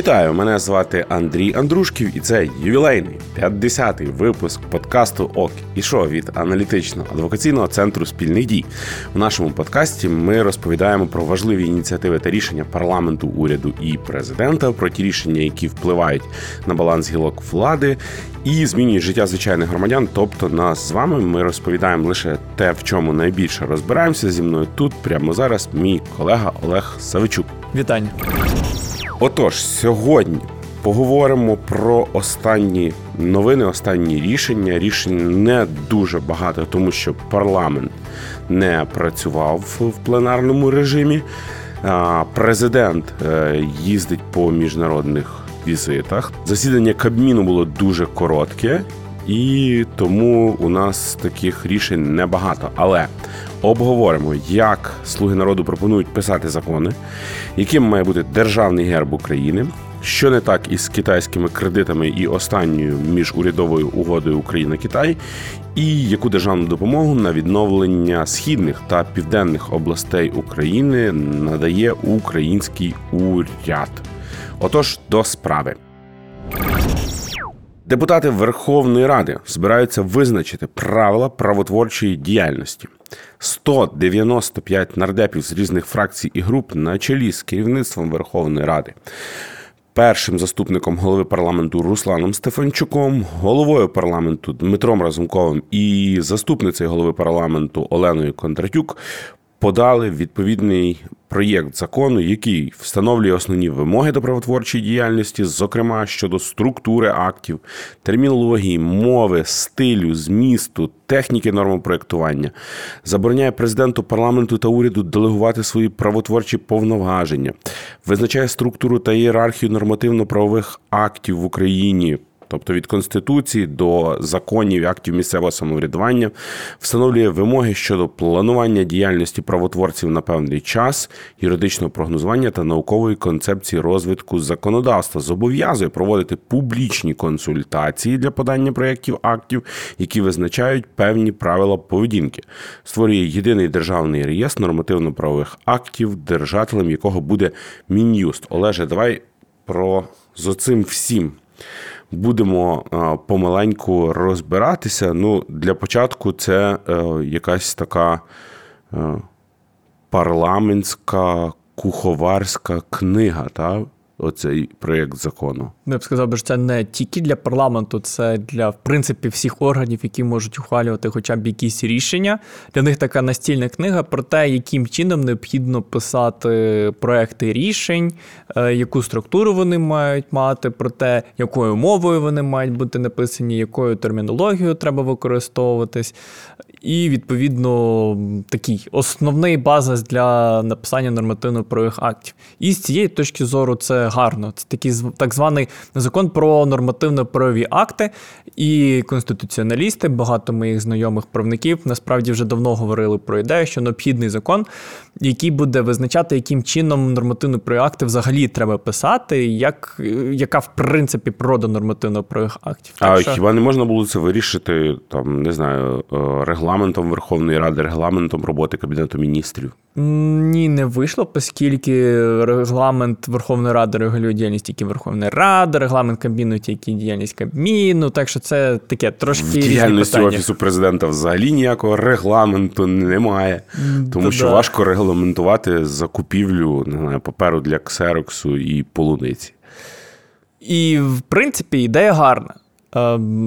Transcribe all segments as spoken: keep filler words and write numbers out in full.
Вітаю, мене звати Андрій Андрушків, і це ювілейний п'ятдесятий випуск подкасту «ОК і ШО» від аналітично-адвокаційного центру спільних дій. У нашому подкасті ми розповідаємо про важливі ініціативи та рішення парламенту, уряду і президента, про ті рішення, які впливають на баланс гілок влади і змінюють життя звичайних громадян, тобто нас з вами. Ми розповідаємо лише те, в чому найбільше розбираємося. Зі мною тут прямо зараз мій колега Олег Савичук. Вітання. Отож, сьогодні поговоримо про останні новини, останні рішення. Рішень не дуже багато, тому що парламент не працював в пленарному режимі. Президент їздить по міжнародних візитах. Засідання Кабміну було дуже коротке, і тому у нас таких рішень небагато. Але обговоримо, як «Слуги народу» пропонують писати закони, яким має бути державний герб України, що не так із китайськими кредитами і останньою міжурядовою угодою Україна-Китай, і яку державну допомогу на відновлення східних та південних областей України надає український уряд. Отож, до справи. Депутати Верховної Ради збираються визначити правила правотворчої діяльності. сто дев'яносто п'ять нардепів з різних фракцій і груп на чолі з керівництвом Верховної Ради, першим заступником голови парламенту Русланом Стефанчуком, головою парламенту Дмитром Разумковим і заступницею голови парламенту Оленою Кондратюк подали відповідний проєкт закону, який встановлює основні вимоги до правотворчої діяльності, зокрема щодо структури актів, термінології, мови, стилю, змісту, техніки нормопроєктування, забороняє президенту, парламенту та уряду делегувати свої правотворчі повноваження, визначає структуру та ієрархію нормативно-правових актів в Україні, тобто від Конституції до законів і актів місцевого самоврядування, встановлює вимоги щодо планування діяльності правотворців на певний час, юридичного прогнозування та наукової концепції розвитку законодавства, зобов'язує проводити публічні консультації для подання проєктів актів, які визначають певні правила поведінки, створює єдиний державний реєстр нормативно-правових актів, держателем якого буде Мін'юст. Олеже, давай про з цим всім будемо помаленьку розбиратися. Ну, для початку це якась така парламентська куховарська книга, так? Оцей проєкт закону. Я б сказав, що це не тільки для парламенту, це для, в принципі, всіх органів, які можуть ухвалювати хоча б якісь рішення. Для них така настільна книга про те, яким чином необхідно писати проекти рішень, яку структуру вони мають мати, про те, якою мовою вони мають бути написані, якою термінологією треба використовуватись. І, відповідно, такий основний базис для написання нормативно-правових актів. І з цієї точки зору це гарно. Це такий так званий закон про нормативно-правові акти. І конституціоналісти, багато моїх знайомих правників, насправді вже давно говорили про ідею, що необхідний закон, який буде визначати, яким чином нормативно-правові акти взагалі треба писати, як, яка, в принципі, природа нормативно-правових актів. Так, а що... хіба не можна було це вирішити, там, не знаю, регламентом Верховної Ради, регламентом роботи Кабінету Міністрів? Ні, не вийшло, оскільки регламент Верховної Ради регулює діяльність тільки Верховної Ради, регламент Кабміну тільки діяльність Кабміну, так що це таке трошки різні питання. В діяльності Офісу Президента взагалі ніякого регламенту немає, тому Та що да. важко регламентувати закупівлю, не знаю, паперу для ксероксу і полуниці. І, в принципі, ідея гарна.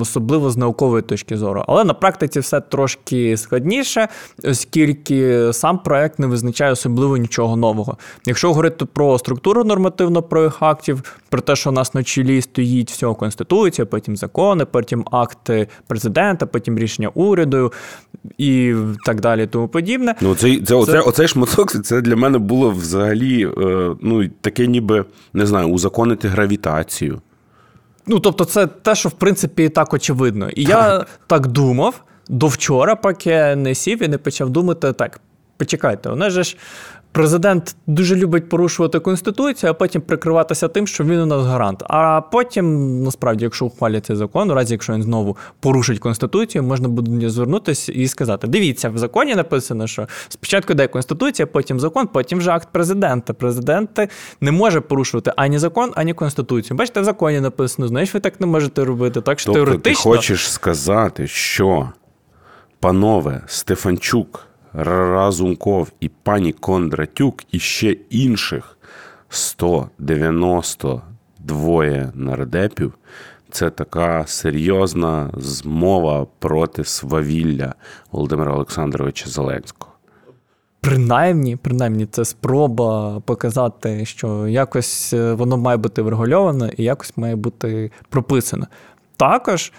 Особливо з наукової точки зору. Але на практиці все трошки складніше, оскільки сам проект не визначає особливо нічого нового. Якщо говорити про структуру нормативно-правових актів, про те, що у нас на чолі стоїть всього Конституція, потім закони, потім акти президента, потім рішення уряду і так далі, тому подібне. Ну, це, це, це... Оце, оцей шматок, це для мене було взагалі, ну, таке ніби, не знаю, узаконити гравітацію. Ну, тобто це те, що, в принципі, і так очевидно. І я так думав до вчора, поки не сів і не почав думати, так, почекайте, у нас же ж президент дуже любить порушувати Конституцію, а потім прикриватися тим, що він у нас гарант. А потім, насправді, якщо ухвалять цей закон, у разі, якщо він знову порушить Конституцію, можна буде звернутися і сказати: дивіться, в законі написано, що спочатку йде Конституція, потім закон, потім вже акт президента. Президент не може порушувати ані закон, ані Конституцію. Бачите, в законі написано, знаєш, ви так не можете робити. Так що тобто теоретично... ти хочеш сказати, що панове Стефанчук, Разумков і пані Кондратюк і ще інших сто дев'яносто два нардепів – це така серйозна змова проти свавілля Володимира Олександровича Зеленського? Принаймні, принаймні, це спроба показати, що якось воно має бути врегульовано і якось має бути прописано. Також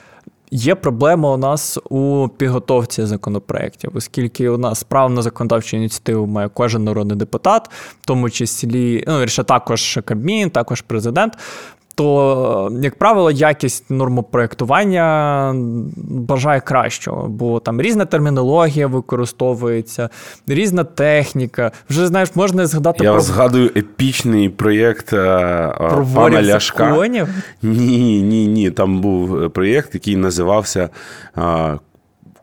є проблема у нас у підготовці законопроєктів, оскільки у нас право на законодавчу ініціативу має кожен народний депутат, в тому числі, ну, вірше, також Кабмін, також президент. То, як правило, якість нормопроєктування бажає кращого, бо там різна термінологія використовується, різна техніка. Вже, знаєш, можна згадати... Я про... згадую епічний проєкт про пана Ляшка. Законів? Ні, ні, ні. Там був проєкт, який називався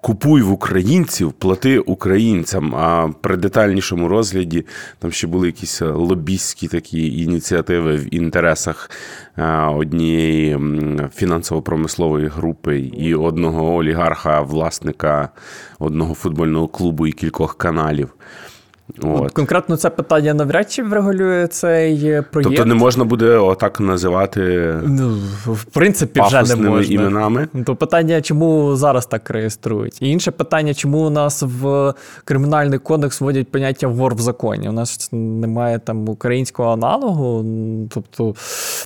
«Купуй в українців, плати українцям». А при детальнішому розгляді там ще були якісь лобістські такі ініціативи в інтересах однієї фінансово-промислової групи і одного олігарха, власника одного футбольного клубу і кількох каналів. От. Конкретно це питання навряд чи врегулює цей проєкт. Тобто не можна буде отак називати, ну, в принципі, вже не можна. Іменами? То питання, чому зараз так реєструють. І інше питання, чому у нас в Кримінальний кодекс вводять поняття «вор в законі». У нас немає там українського аналогу. Тобто,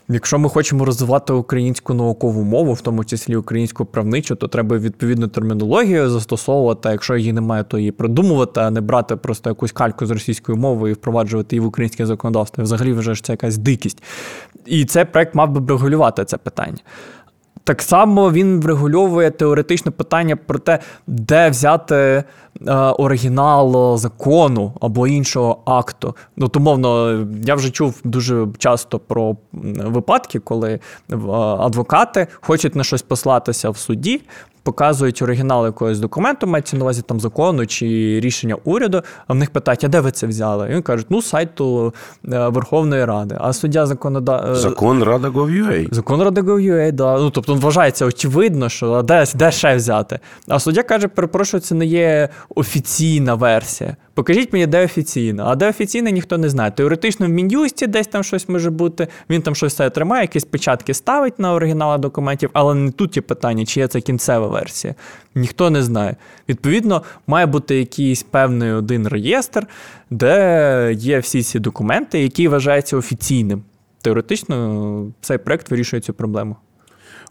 якщо ми хочемо розвивати українську наукову мову, в тому числі українську правничу, то треба відповідну термінологію застосовувати. Якщо її немає, то її придумувати, а не брати просто якусь кальку з російською мовою і впроваджувати її в українське законодавство. Взагалі вже ж це якась дикість. І цей проект мав би врегулювати це питання. Так само він врегульовує теоретичне питання про те, де взяти е, оригінал закону або іншого акту. Ну, умовно, я вже чув дуже часто про випадки, коли адвокати хочуть на щось послатися в суді, показують оригінал якогось документу, мається на увазі там закону чи рішення уряду, а в них питають, а де ви це взяли? І вони кажуть, ну, сайту Верховної Ради. А суддя законодав... Закон Рада.gov.ua. Закон Рада.gov.ua, да. Ну, тобто, вважається очевидно, що де, де ще взяти. А суддя каже, перепрошую, це не є офіційна версія. Покажіть мені, де офіційна. А де офіційна, ніхто не знає. Теоретично в Мін'юсті десь там щось може бути, він там щось все тримає, якісь печатки ставить на оригінали документів, але не тут є питання, чи є це кінцева версія. Ніхто не знає. Відповідно, має бути якийсь певний один реєстр, де є всі ці документи, які вважаються офіційним. Теоретично цей проєкт вирішує цю проблему.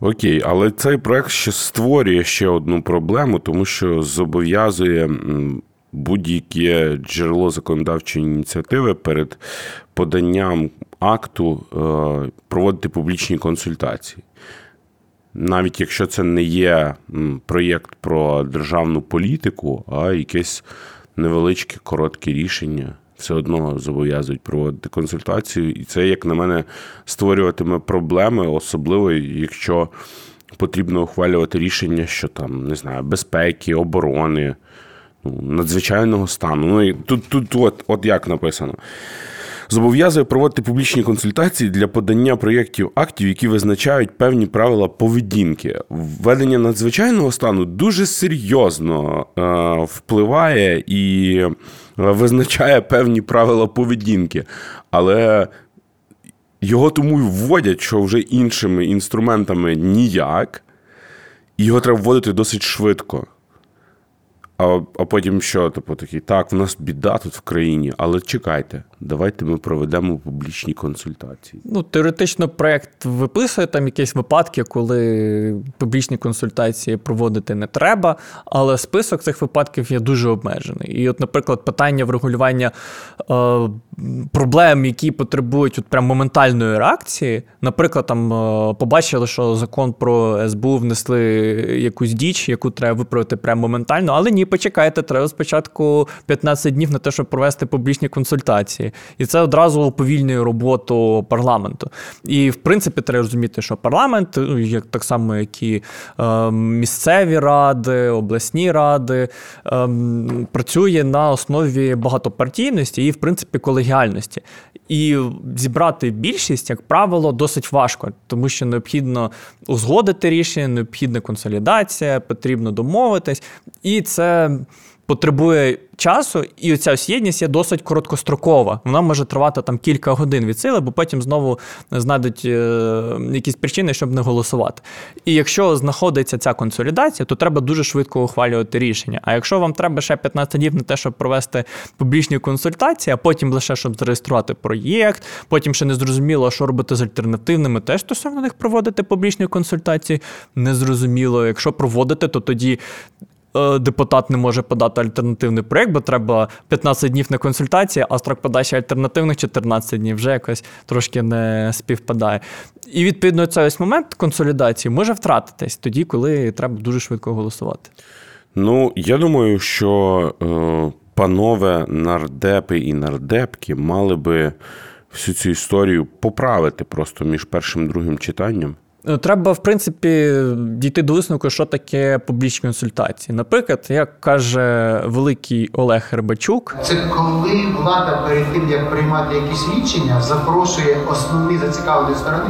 Окей, але цей проєкт ще створює ще одну проблему, тому що зобов'язує будь-яке джерело законодавчої ініціативи перед поданням акту проводити публічні консультації. Навіть якщо це не є проєкт про державну політику, а якесь невеличке, коротке рішення, все одно зобов'язують проводити консультацію. І це, як на мене, створюватиме проблеми, особливо якщо потрібно ухвалювати рішення, що там, не знаю, безпеки, оборони, надзвичайного стану. Ну, і тут, тут от, от як написано. Зобов'язує проводити публічні консультації для подання проєктів актів, які визначають певні правила поведінки. Введення надзвичайного стану дуже серйозно е, впливає і визначає певні правила поведінки. Але його тому й вводять, що вже іншими інструментами ніяк. Його треба вводити досить швидко. А, а потім що? Тобто такий, так, в нас біда тут в країні, але чекайте, давайте ми проведемо публічні консультації. Ну, теоретично проєкт виписує там якісь випадки, коли публічні консультації проводити не треба, але список цих випадків є дуже обмежений. І от, наприклад, питання врегулювання е, проблем, які потребують от прям моментальної реакції. Наприклад, там е, побачили, що закон про СБУ внесли якусь діч, яку треба виправити прям моментально, але ні, почекайте, треба спочатку п'ятнадцять днів на те, щоб провести публічні консультації. І це одразу уповільнює роботу парламенту. І, в принципі, треба розуміти, що парламент, як так само, як і е, місцеві ради, обласні ради, е, працює на основі багатопартійності і, в принципі, колегіальності. І зібрати більшість, як правило, досить важко, тому що необхідно узгодити рішення, необхідна консолідація, потрібно домовитись. І це потребує часу, і оця єдність є досить короткострокова. Вона може тривати там кілька годин від сили, бо потім знову знайдуть якісь причини, щоб не голосувати. І якщо знаходиться ця консолідація, то треба дуже швидко ухвалювати рішення. А якщо вам треба ще п'ятнадцять днів на те, щоб провести публічні консультації, а потім лише, щоб зареєструвати проєкт, потім ще не зрозуміло, що робити з альтернативними, теж стосовно них проводити публічні консультації, незрозуміло. Якщо проводити, то тоді депутат не може подати альтернативний проєкт, бо треба п'ятнадцять днів на консультації, а строк подачі альтернативних чотирнадцять днів вже якось трошки не співпадає. І, відповідно, цей ось момент консолідації може втратитись тоді, коли треба дуже швидко голосувати. Ну, я думаю, що е, панове нардепи і нардепки мали би всю цю історію поправити просто між першим і другим читанням. Треба, в принципі, дійти до висновку, що таке публічні консультації. Наприклад, як каже великий Олег Гербачук, це коли влада перед тим, як приймати якісь рішення, запрошує основні зацікавлені сторони.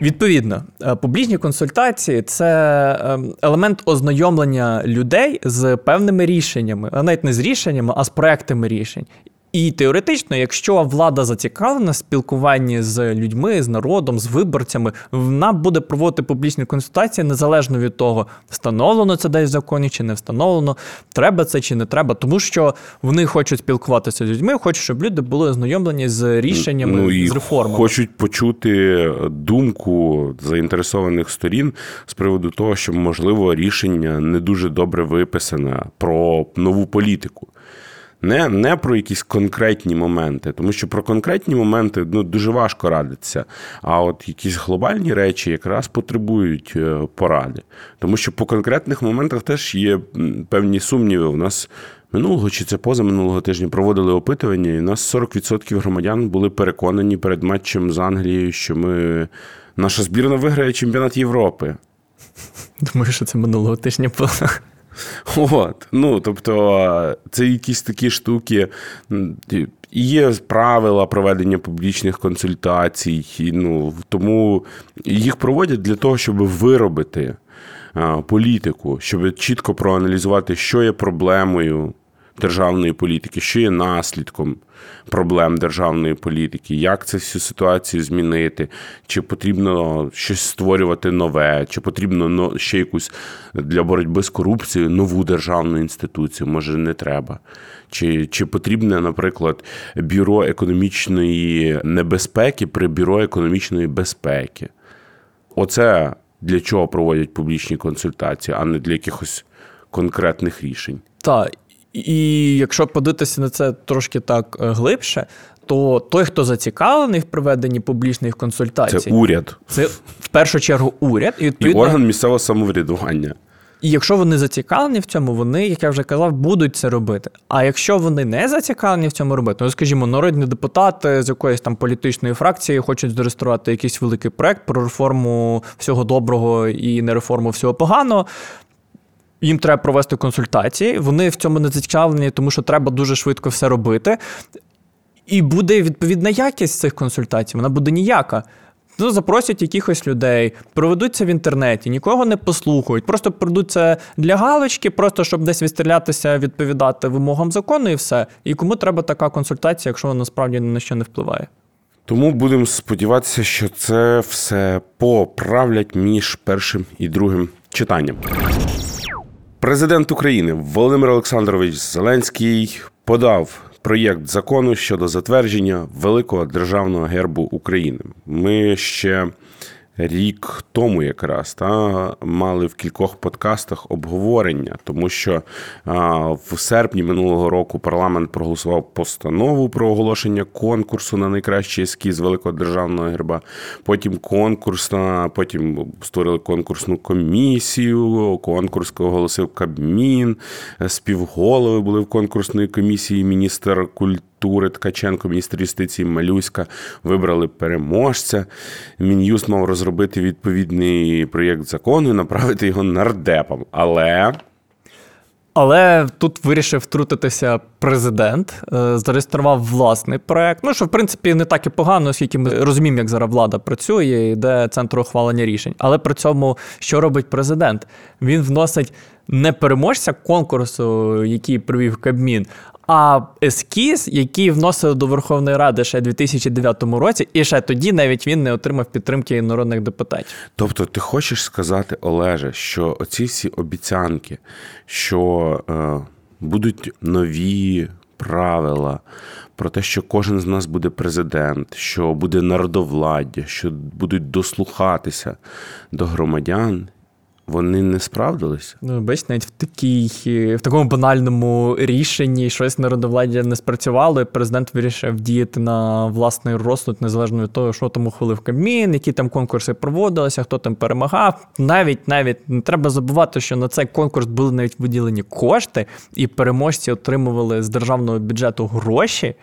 Відповідно, публічні консультації – це елемент ознайомлення людей з певними рішеннями, а навіть не з рішеннями, а з проектами рішень. І теоретично, якщо влада зацікавлена в спілкуванні з людьми, з народом, з виборцями, вона буде проводити публічні консультації незалежно від того, встановлено це десь в законі чи не встановлено, треба це чи не треба, тому що вони хочуть спілкуватися з людьми, хочуть, щоб люди були ознайомлені з рішеннями, ну, і з реформами. Хочуть почути думку заінтересованих сторін з приводу того, що, можливо, рішення не дуже добре виписане про нову політику. Не, не про якісь конкретні моменти, тому що про конкретні моменти, ну, дуже важко радитися, а от якісь глобальні речі якраз потребують поради. Тому що по конкретних моментах теж є певні сумніви. У нас минулого чи це позаминулого тижня проводили опитування, і у нас сорок відсотків громадян були переконані перед матчем з Англією, що ми... наша збірна виграє чемпіонат Європи. Думаю, що це минулого тижня було. От, ну, тобто, це якісь такі штуки, є правила проведення публічних консультацій, і, ну, тому їх проводять для того, щоб виробити а, політику, щоб чітко проаналізувати, що є проблемою державної політики, що є наслідком проблем державної політики, як це всю ситуацію змінити, чи потрібно щось створювати нове, чи потрібно ще якусь для боротьби з корупцією нову державну інституцію, може не треба. Чи, чи потрібне, наприклад, бюро економічної небезпеки при бюро економічної безпеки. Оце для чого проводять публічні консультації, а не для якихось конкретних рішень. Так. І якщо подивитися на це трошки так глибше, то той, хто зацікавлений в проведенні публічних консультацій... Це уряд. Це, в першу чергу, уряд. І, і орган місцевого самоврядування. І якщо вони зацікавлені в цьому, вони, як я вже казав, будуть це робити. А якщо вони не зацікавлені в цьому робити, ну, скажімо, народні депутати з якоїсь там політичної фракції хочуть зареєструвати якийсь великий проект про реформу всього доброго і не реформу всього поганого, їм треба провести консультації, вони в цьому не зацікавлені, тому що треба дуже швидко все робити. І буде відповідна якість цих консультацій, вона буде ніяка. Ну, запросять якихось людей, проведуть це в інтернеті, нікого не послухають, просто проведуть це для галочки, просто щоб десь відстрілятися, відповідати вимогам закону і все. І кому треба така консультація, якщо вона насправді на що не впливає? Тому будемо сподіватися, що це все поправлять між першим і другим читанням. Президент України Володимир Олександрович Зеленський подав проєкт закону щодо затвердження Великого Державного Гербу України. Ми ще рік тому якраз та мали в кількох подкастах обговорення, тому що в серпні минулого року парламент проголосував постанову про оголошення конкурсу на найкращий ескіз Великого Державного Герба, потім конкурс, потім створили конкурсну комісію, конкурс оголосив Кабмін, співголови були в конкурсної комісії, міністр культури Тури Ткаченко, міністр юстиції Малюська, вибрали переможця. Мін'юст мав розробити відповідний проєкт закону і направити його нардепам. Але... Але тут вирішив втрутитися президент, зареєстрував власний проєкт. Ну, що, в принципі, не так і погано, оскільки ми розуміємо, як зараз влада працює, і йде центр ухвалення рішень. Але при цьому, що робить президент? Він вносить не переможця конкурсу, який провів Кабмін, а ескіз, який вносили до Верховної Ради ще у дві тисячі дев'ятому році, і ще тоді навіть він не отримав підтримки народних депутатів. Тобто ти хочеш сказати, Олеже, що оці всі обіцянки, що е, будуть нові правила про те, що кожен з нас буде президент, що буде народовладдя, що будуть дослухатися до громадян, вони не справдилися? Ну, бачите, навіть в, такій, в такому банальному рішенні щось народовладдя не спрацювало, і президент вирішив діяти на власний розсуд, незалежно від того, що там ухвалив Кабмін, які там конкурси проводилися, хто там перемагав. Навіть, навіть, не треба забувати, що на цей конкурс були навіть виділені кошти, і переможці отримували з державного бюджету гроші.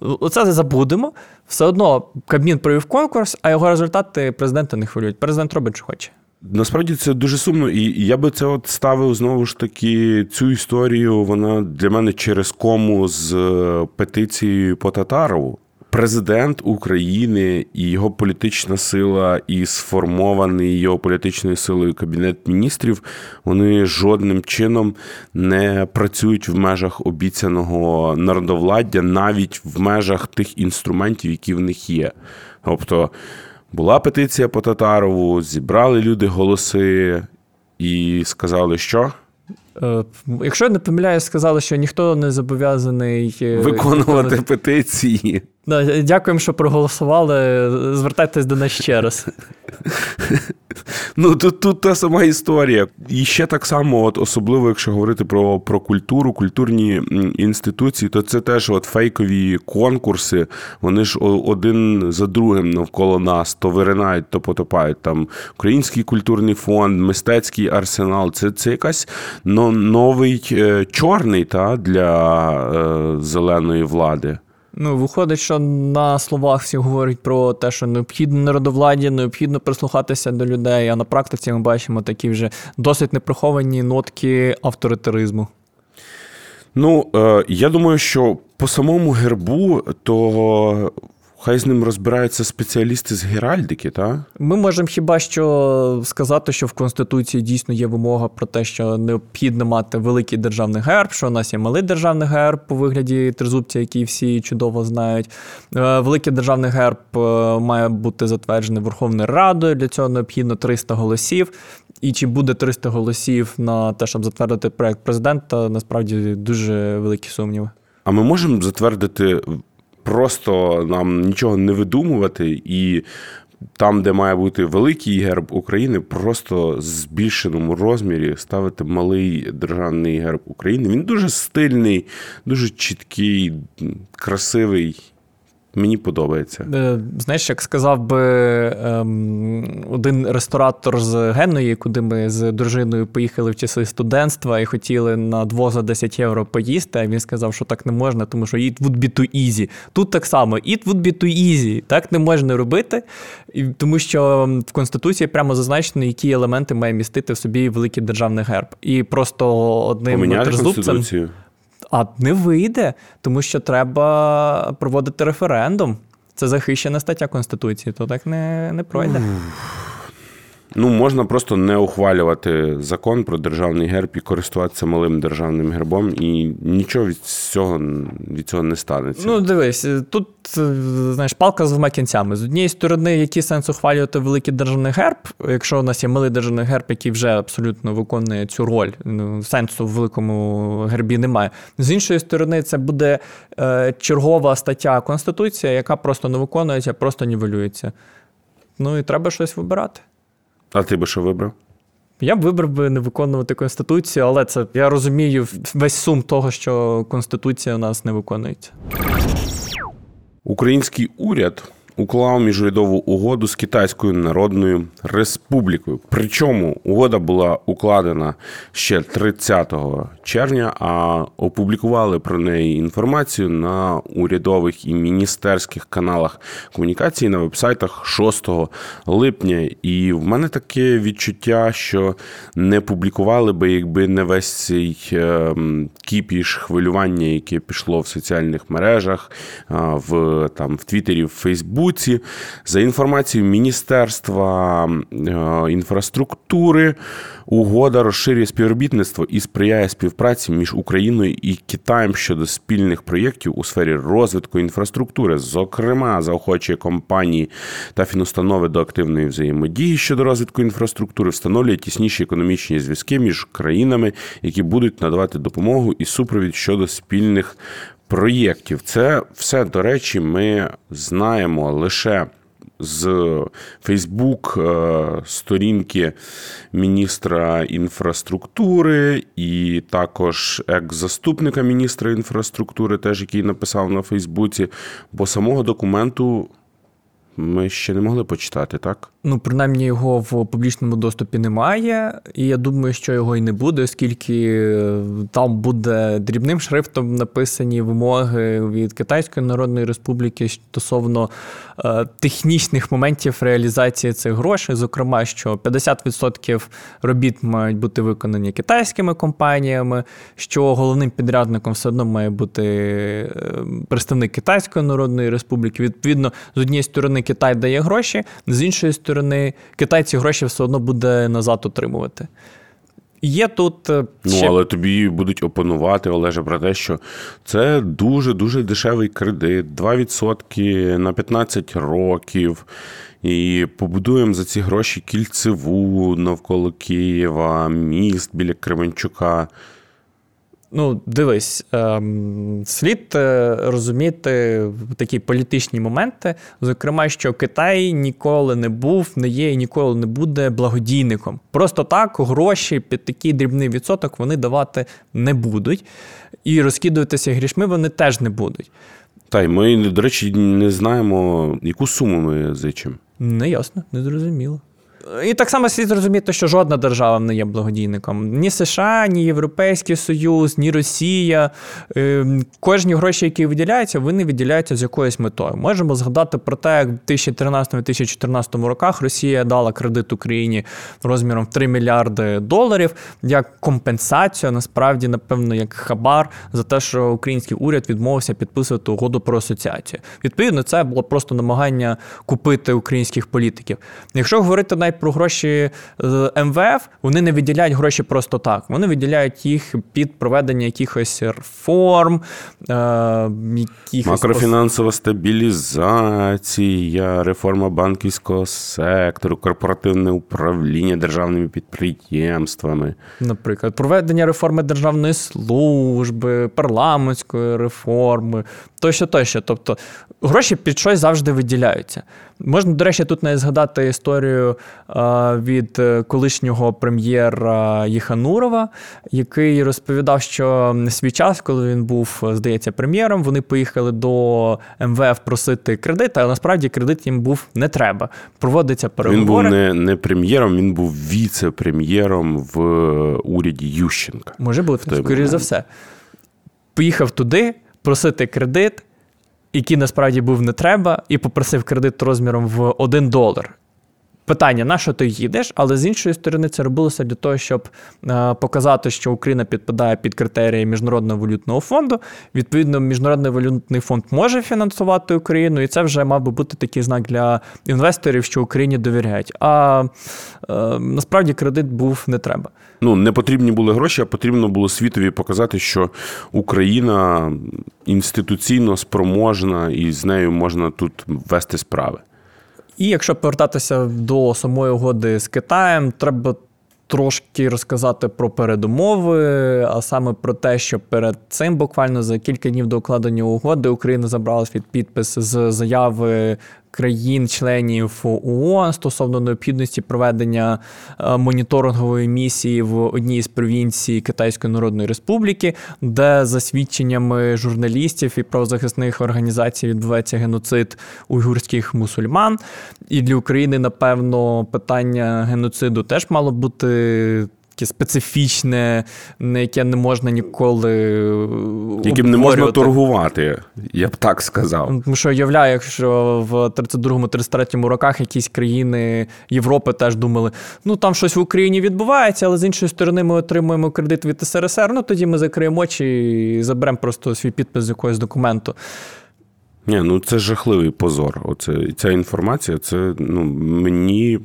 Оце забудемо. Все одно Кабмін провів конкурс, а його результати президента не хвилюють. Президент робить, що хоче. Насправді це дуже сумно, і я би це от ставив знову ж таки цю історію, вона для мене через кому з петицією по Татарову. Президент України і його політична сила, і сформований його політичною силою Кабінет міністрів, вони жодним чином не працюють в межах обіцяного народовладдя, навіть в межах тих інструментів, які в них є. Тобто, була петиція по Татарову, зібрали люди голоси і сказали, що? Якщо я не помиляюсь, сказали, що ніхто не зобов'язаний... виконувати петиції. Дякуємо, що проголосували. Звертайтесь до нас ще раз. Ну, тут, тут та сама історія. І ще так само, от особливо, якщо говорити про, про культуру, культурні інституції, то це теж от фейкові конкурси, вони ж один за другим навколо нас то виринають, то потопають. Там Український культурний фонд, Мистецький арсенал. Це, це якась новий чорний та, для зеленої влади. Ну, виходить, що на словах всі говорять про те, що необхідно народовладдя, необхідно прислухатися до людей, а на практиці ми бачимо такі вже досить неприховані нотки авторитаризму. Ну, я думаю, що по самому гербу, то хай з ним розбираються спеціалісти з геральдики, так? Ми можемо хіба що сказати, що в Конституції дійсно є вимога про те, що необхідно мати великий державний герб, що у нас є малий державний герб у вигляді тризубця, який всі чудово знають. Великий державний герб має бути затверджений Верховною Радою, для цього необхідно триста голосів. І чи буде триста голосів на те, щоб затвердити проєкт президента, насправді дуже великі сумніви. А ми можемо затвердити... Просто нам нічого не видумувати, і там, де має бути великий герб України, просто в збільшеному розмірі ставити малий державний герб України. Він дуже стильний, дуже чіткий, красивий. Мені подобається. Знаєш, як сказав би ем, один ресторатор з Геної, куди ми з дружиною поїхали в часи студентства і хотіли на двох за десять євро поїсти, а він сказав, що так не можна, тому що it would be too easy. Тут так само, it would be too easy. Так не можна робити, тому що в Конституції прямо зазначено, які елементи має містити в собі великий державний герб. І просто одним тризубцем... А не вийде, тому що треба проводити референдум. Це захищена стаття Конституції, то так не, не пройде. Ну, можна просто не ухвалювати закон про державний герб і користуватися малим державним гербом, і нічого від цього, від цього не станеться. Ну, дивись, тут, знаєш, палка з двома кінцями. З однієї сторони, який сенс ухвалювати великий державний герб, якщо у нас є малий державний герб, який вже абсолютно виконує цю роль, сенсу в великому гербі немає. З іншої сторони, це буде чергова стаття Конституції, яка просто не виконується, просто нівелюється. Ну, і треба щось вибирати. А ти би що вибрав? Я б вибрав би не виконувати Конституцію, але це, я розумію, весь сум того, що Конституція у нас не виконується. Український уряд уклав міжурядову угоду з Китайською Народною Республікою. Причому угода була укладена ще тридцятого червня, а опублікували про неї інформацію на урядових і міністерських каналах комунікації на вебсайтах шостого липня. І в мене таке відчуття, що не публікували би, якби не весь цей кіпіш, хвилювання, яке пішло в соціальних мережах, в, там, в Твіттері, в Фейсбуці. За інформацією Міністерства інфраструктури, угода розширює співробітництво і сприяє співпраці між Україною і Китаєм щодо спільних проєктів у сфері розвитку інфраструктури. Зокрема, заохочує компанії та фінустанови до активної взаємодії щодо розвитку інфраструктури, встановлює тісніші економічні зв'язки між країнами, які будуть надавати допомогу і супровід щодо спільних проєктів. Це все, до речі, ми знаємо лише з Фейсбук сторінки міністра інфраструктури і також екс-заступника міністра інфраструктури, теж який написав на Фейсбуці, бо самого документу ми ще не могли почитати, так? Ну, принаймні, його в публічному доступі немає, і я думаю, що його і не буде, оскільки там буде дрібним шрифтом написані вимоги від Китайської Народної Республіки стосовно е, технічних моментів реалізації цих грошей. Зокрема, що п'ятдесят відсотків робіт мають бути виконані китайськими компаніями, що головним підрядником все одно має бути представник Китайської Народної Республіки. Відповідно, з однієї сторони Китай дає гроші, з іншої сторони Китай ці гроші все одно буде назад отримувати. Є тут... Ну, але тобі будуть опонувати, Олеже, про те, що це дуже-дуже дешевий кредит, два відсотки на п'ятнадцять років, і побудуємо за ці гроші кільцеву навколо Києва, міст біля Кременчука. Ну, дивись, слід розуміти такі політичні моменти, зокрема, що Китай ніколи не був, не є і ніколи не буде благодійником. Просто так гроші під такий дрібний відсоток вони давати не будуть, і розкидуватися грішми вони теж не будуть. Та й ми, до речі, не знаємо, яку суму ми зичимо. Неясно, незрозуміло. І так само слід зрозуміти, що жодна держава не є благодійником. Ні США, ні Європейський Союз, ні Росія. Кожні гроші, які виділяються, вони виділяються з якоюсь метою. Можемо згадати про те, як в дві тисячі тринадцятому - дві тисячі чотирнадцятому роках Росія дала кредит Україні розміром в три мільярди доларів, як компенсацію, насправді, напевно, як хабар за те, що український уряд відмовився підписувати угоду про асоціацію. Відповідно, це було просто намагання купити українських політиків. Якщо говорити навіть про гроші ем ве еф, вони не виділяють гроші просто так. Вони виділяють їх під проведення якихось реформ, е- якихось... Макрофінансова стабілізація, реформа банківського сектору, корпоративне управління державними підприємствами. Наприклад, проведення реформи державної служби, парламентської реформи, тощо, тощо. Тобто, гроші під щось завжди виділяються. Можна, до речі, тут навіть згадати історію від колишнього прем'єра Єханурова, який розповідав, що свій час, коли він був, здається, прем'єром, вони поїхали до ем ве еф просити кредит, а насправді кредит їм був не треба. Проводиться переговори. Він був не, не прем'єром, він був віце-прем'єром в уряді Ющенка. Може бути, скоріше за все. Поїхав туди просити кредит, який насправді був не треба, і попросив кредит розміром в один долар. питання, на що ти їдеш, але з іншої сторони це робилося для того, щоб е, показати, що Україна підпадає під критерії Міжнародного валютного фонду. Відповідно, Міжнародний валютний фонд може фінансувати Україну, і це вже мав би бути такий знак для інвесторів, що Україні довіряють. А е, насправді кредит був не треба. Ну, не потрібні були гроші, а потрібно було світові показати, що Україна інституційно спроможна і з нею можна тут вести справи. І якщо повертатися до самої угоди з Китаєм, треба трошки розказати про передумови, а саме про те, що перед цим буквально за кілька днів до укладення угоди Україна забрала свій підпис з заяви країн-членів ООН стосовно необхідності проведення моніторингової місії в одній з провінцій Китайської Народної Республіки, де за свідченнями журналістів і правозахисних організацій відбувається геноцид уйгурських мусульман. І для України, напевно, питання геноциду теж мало бути таке специфічне, на яке не можна ніколи яким не можна торгувати, я б так сказав. Тому що уявляю, якщо в тридцять другому тридцять третьому роках якісь країни Європи теж думали, ну там щось в Україні відбувається, але з іншої сторони ми отримуємо кредит від ес ер ес ер, ну тоді ми закриємо очі і заберемо просто свій підпис з якогось документу. Ні, ну це жахливий позор. Оце, ця інформація, це ну, мені...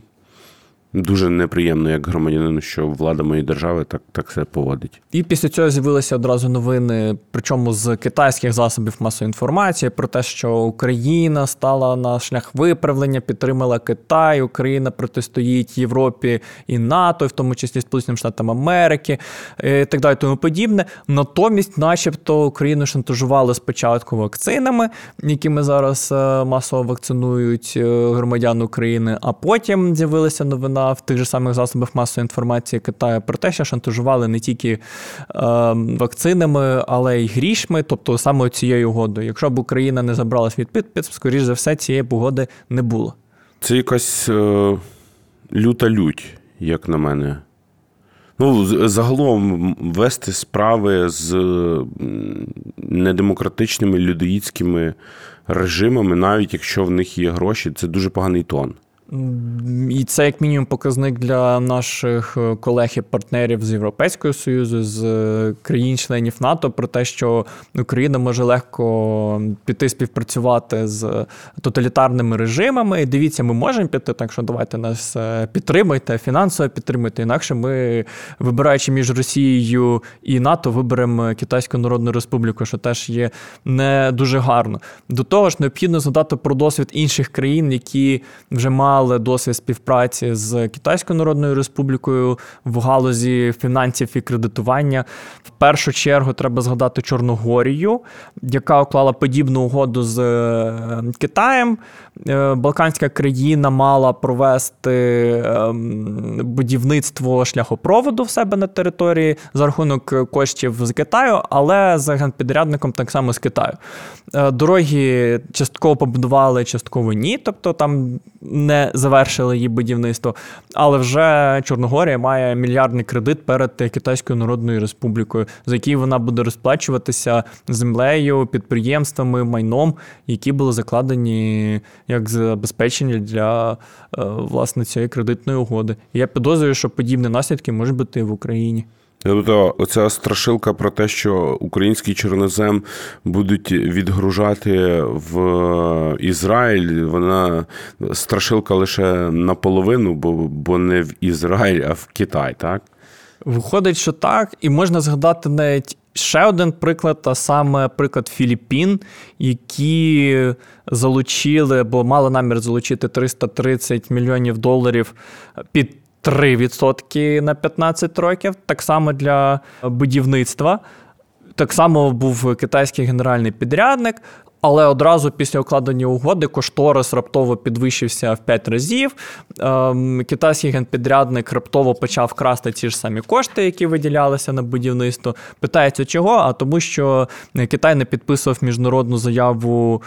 дуже неприємно, як громадянину, що влада моєї держави так, так все поводить. І після цього з'явилися одразу новини, причому з китайських засобів масової інформації, про те, що Україна стала на шлях виправлення, підтримала Китай, Україна протистоїть Європі і НАТО, в тому числі Сполученим Штатам Америки, і так далі, тому подібне. Натомість, начебто, Україну шантажували спочатку вакцинами, якими зараз масово вакцинують громадян України, а потім з'явилися новина в тих же самих засобах масової інформації Китаю про те, що шантажували не тільки е, вакцинами, але й грішми, тобто саме цією угодою. Якщо б Україна не забрала свій підпис, скоріш за все, цієї угоди не було. Це якась е, люта лють, як на мене. Ну, загалом вести справи з недемократичними людоїдськими режимами, навіть якщо в них є гроші, це дуже поганий тон. І це, як мінімум, показник для наших колег і партнерів з Європейського Союзу, з країн-членів НАТО, про те, що Україна може легко піти співпрацювати з тоталітарними режимами. І дивіться, ми можемо піти, так що давайте нас підтримайте, фінансово підтримайте. Інакше ми, вибираючи між Росією і НАТО, виберемо Китайську Народну Республіку, що теж є не дуже гарно. До того ж, необхідно згадати про досвід інших країн, які вже мали досвід співпраці з Китайською Народною Республікою в галузі фінансів і кредитування. В першу чергу треба згадати Чорногорію, яка уклала подібну угоду з Китаєм. Балканська країна мала провести будівництво шляхопроводу в себе на території за рахунок коштів з Китаю, але з генпідрядником так само з Китаю. Дороги частково побудували, частково ні, тобто там не завершили її будівництво, але вже Чорногорія має мільярдний кредит перед Китайською Народною Республікою, за який вона буде розплачуватися землею, підприємствами, майном, які були закладені як забезпечення для, власне, цієї кредитної угоди. І я підозрюю, що подібні наслідки можуть бути і в Україні. Тобто оця страшилка про те, що український чорнозем будуть відгружати в Ізраїль, вона страшилка лише наполовину, бо, бо не в Ізраїль, а в Китай, так? Виходить, що так, і можна згадати навіть ще один приклад, а саме приклад Філіппін, які залучили, бо мали намір залучити триста тридцять мільйонів доларів під три відсотки на п'ятнадцять років, так само для будівництва. Так само був китайський генеральний підрядник, але одразу після укладення угоди кошторис раптово підвищився в п'ять разів. Китайський генпідрядник раптово почав красти ті ж самі кошти, які виділялися на будівництво. Питається, чого? А тому, що Китай не підписував міжнародну заяву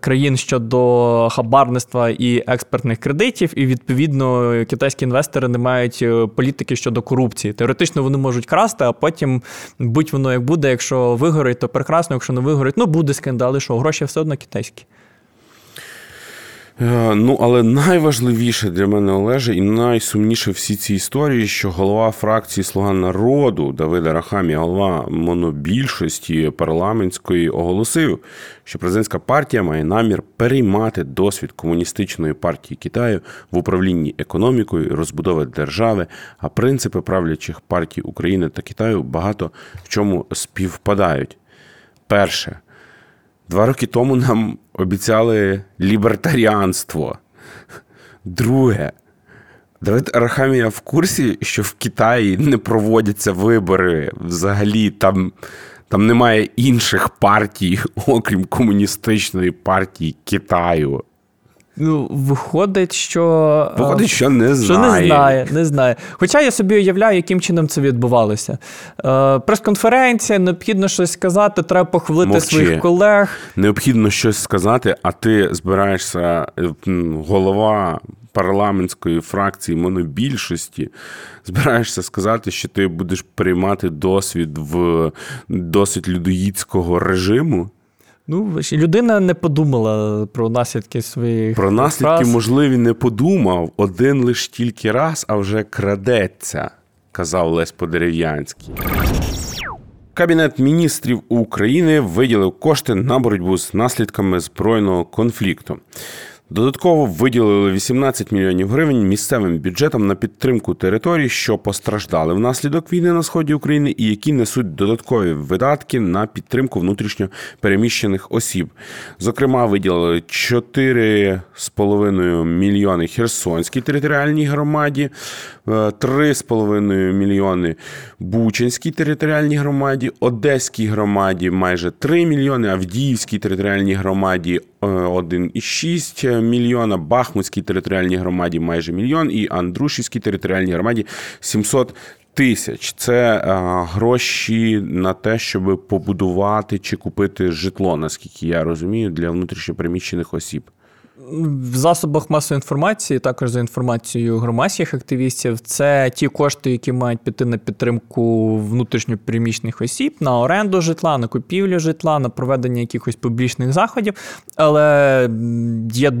країн щодо хабарництва і експертних кредитів, і, відповідно, китайські інвестори не мають політики щодо корупції. Теоретично вони можуть красти, а потім будь воно як буде, якщо вигорить, то прекрасно, якщо не вигорить, ну буде скандал. Але що, гроші все одно китайські. Е, ну, але найважливіше для мене, Олеже, і найсумніше всі ці історії, що голова фракції «Слуга народу» Давид Арахамія, голова монобільшості парламентської, оголосив, що президентська партія має намір переймати досвід комуністичної партії Китаю в управлінні економікою, розбудови держави, а принципи правлячих партій України та Китаю багато в чому співпадають. Перше. Два роки тому нам обіцяли лібертаріанство. Друге. Давид Арахамія в курсі, що в Китаї не проводяться вибори. Взагалі там, там немає інших партій, окрім комуністичної партії Китаю. Ну, виходить, що... Виходить, що не знає. Що не знає, не знає. Хоча я собі уявляю, яким чином це відбувалося. Е, прес-конференція, необхідно щось сказати, треба похвалити Мовчи. своїх колег. Необхідно щось сказати, а ти збираєшся, голова парламентської фракції монобільшості, збираєшся сказати, що ти будеш приймати досвід в досвід людоїдського режиму? Ну, людина не подумала про наслідки своїх Про наслідки, фраз. можливі, не подумав. Один лиш тільки раз, а вже крадеться, казав Лесь Подерев'янський. Кабінет міністрів України виділив кошти на боротьбу з наслідками збройного конфлікту. Додатково виділили вісімнадцять мільйонів гривень місцевим бюджетам на підтримку територій, що постраждали внаслідок війни на сході України і які несуть додаткові видатки на підтримку внутрішньо переміщених осіб. Зокрема, виділили чотири з половиною мільйони Херсонській територіальній громаді, три з половиною мільйони Бучанській територіальній громаді, Одеській громаді майже три мільйони, Авдіївській територіальній громаді один і шість мільйона, Бахмутській територіальній громаді майже мільйон і Андрушівській територіальній громаді сімсот тисяч. Це а, гроші на те, щоб побудувати чи купити житло, наскільки я розумію, для внутрішньопереміщених осіб. В засобах масової інформації, також за інформацією громадських активістів, це ті кошти, які мають піти на підтримку внутрішньопереміщених осіб, на оренду житла, на купівлю житла, на проведення якихось публічних заходів. Але є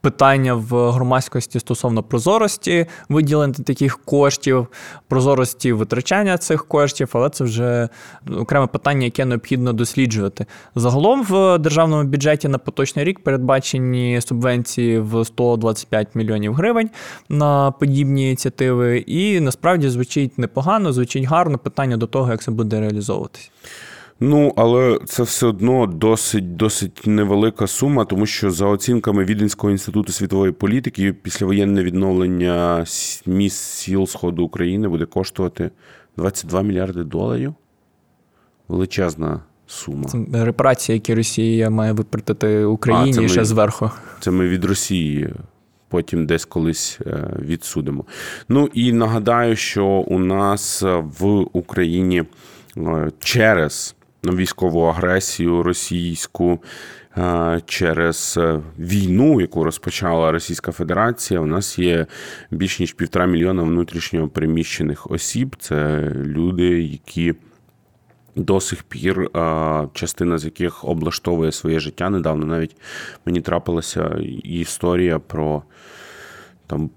питання в громадськості стосовно прозорості виділення таких коштів, прозорості витрачання цих коштів, але це вже окреме питання, яке необхідно досліджувати. Загалом в державному бюджеті на поточний рік передбачені субвенції в сто двадцять п'ять мільйонів гривень на подібні ініціативи, і насправді звучить непогано, звучить гарно, питання до того, як це буде реалізовуватись. Ну, але це все одно досить, досить невелика сума, тому що за оцінками Віденського інституту світової політики післявоєнне відновлення міст, сіл Сходу України буде коштувати двадцять два мільярди доларів. Величезна сума. Це репарації, які Росія має виплатити Україні а, ще ми, зверху. Це ми від Росії потім десь колись відсудимо. Ну, і нагадаю, що у нас в Україні через військову агресію російську, через війну, яку розпочала Російська Федерація, у нас є більш ніж півтора мільйона внутрішньо переміщених осіб. Це люди, які до сих пір, частина з яких облаштовує своє життя. Недавно навіть мені трапилася історія про там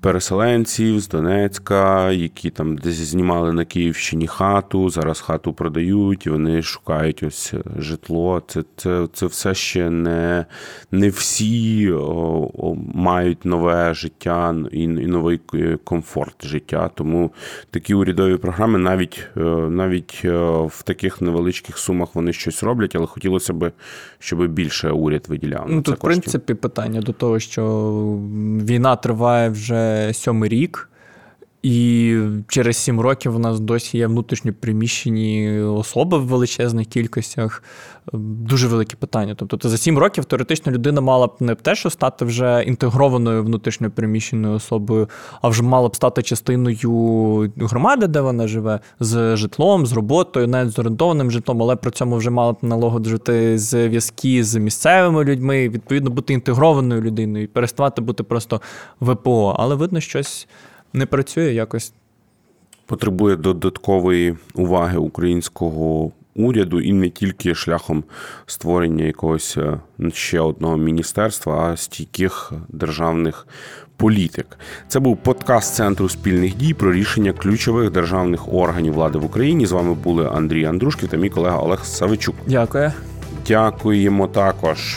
переселенців з Донецька, які там десь знімали на Київщині хату, зараз хату продають, і вони шукають ось житло. Це, це, це все ще не, не всі о, о, мають нове життя і, і новий комфорт життя. Тому такі урядові програми навіть, навіть в таких невеличких сумах вони щось роблять, але хотілося б, щоб більше уряд виділяв. Ну, тут, в принципі, питання до того, що війна триває вже сьомий рік, і через сім років у нас досі є внутрішньо переміщені особи в величезних кількостях. Дуже велике питання. Тобто за сім років теоретично людина мала б не те, що стати вже інтегрованою внутрішньо переміщеною особою, а вже мала б стати частиною громади, де вона живе, з житлом, з роботою, навіть з орендованим житлом, але при цьому вже мала б налагоджувати зв'язки з місцевими людьми, відповідно бути інтегрованою людиною і переставати бути просто ВПО. Але видно, щось не працює якось. Потребує додаткової уваги українського уряду і не тільки шляхом створення якогось ще одного міністерства, а стійких державних політик. Це був подкаст Центру спільних дій про рішення ключових державних органів влади в Україні. З вами були Андрій Андрушків та мій колега Олег Савичук. Дякую. Дякуємо також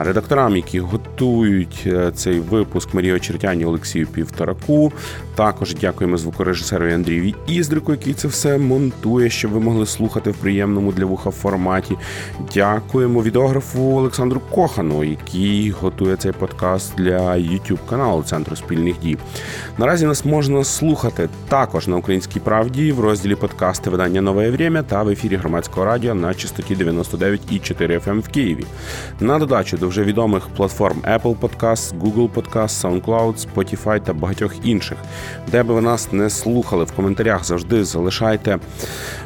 редакторам, які готують цей випуск, Марії Очеретяні, Олексію Півтораку. Також дякуємо звукорежисерові Андрію Іздрику, який це все монтує, щоб ви могли слухати в приємному для вуха форматі. Дякуємо відеографу Олександру Кохану, який готує цей подкаст для YouTube-каналу Центру спільних дій. Наразі нас можна слухати також на Українській правді в розділі подкасти видання «Нове время» та в ефірі Громадського радіо на частоті дев'яносто дев'ять і чотири. еф ем в Києві. На додачу до вже відомих платформ Apple Podcast, Google Podcast, SoundCloud, Spotify та багатьох інших. Де би ви нас не слухали, в коментарях завжди залишайте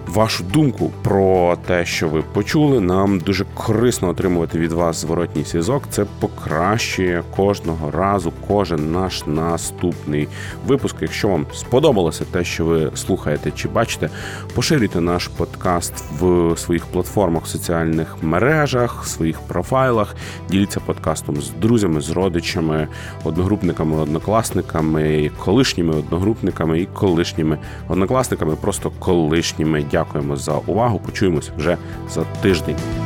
вашу думку про те, що ви почули. Нам дуже корисно отримувати від вас зворотній зв'язок. Це покращує кожного разу кожен наш наступний випуск. Якщо вам сподобалося те, що ви слухаєте чи бачите, поширюйте наш подкаст в своїх платформах соціальних мереж, мережах, своїх профайлах, діліться подкастом з друзями, з родичами, одногрупниками, однокласниками, колишніми одногрупниками і колишніми однокласниками, просто колишніми. Дякуємо за увагу, почуємось вже за тиждень.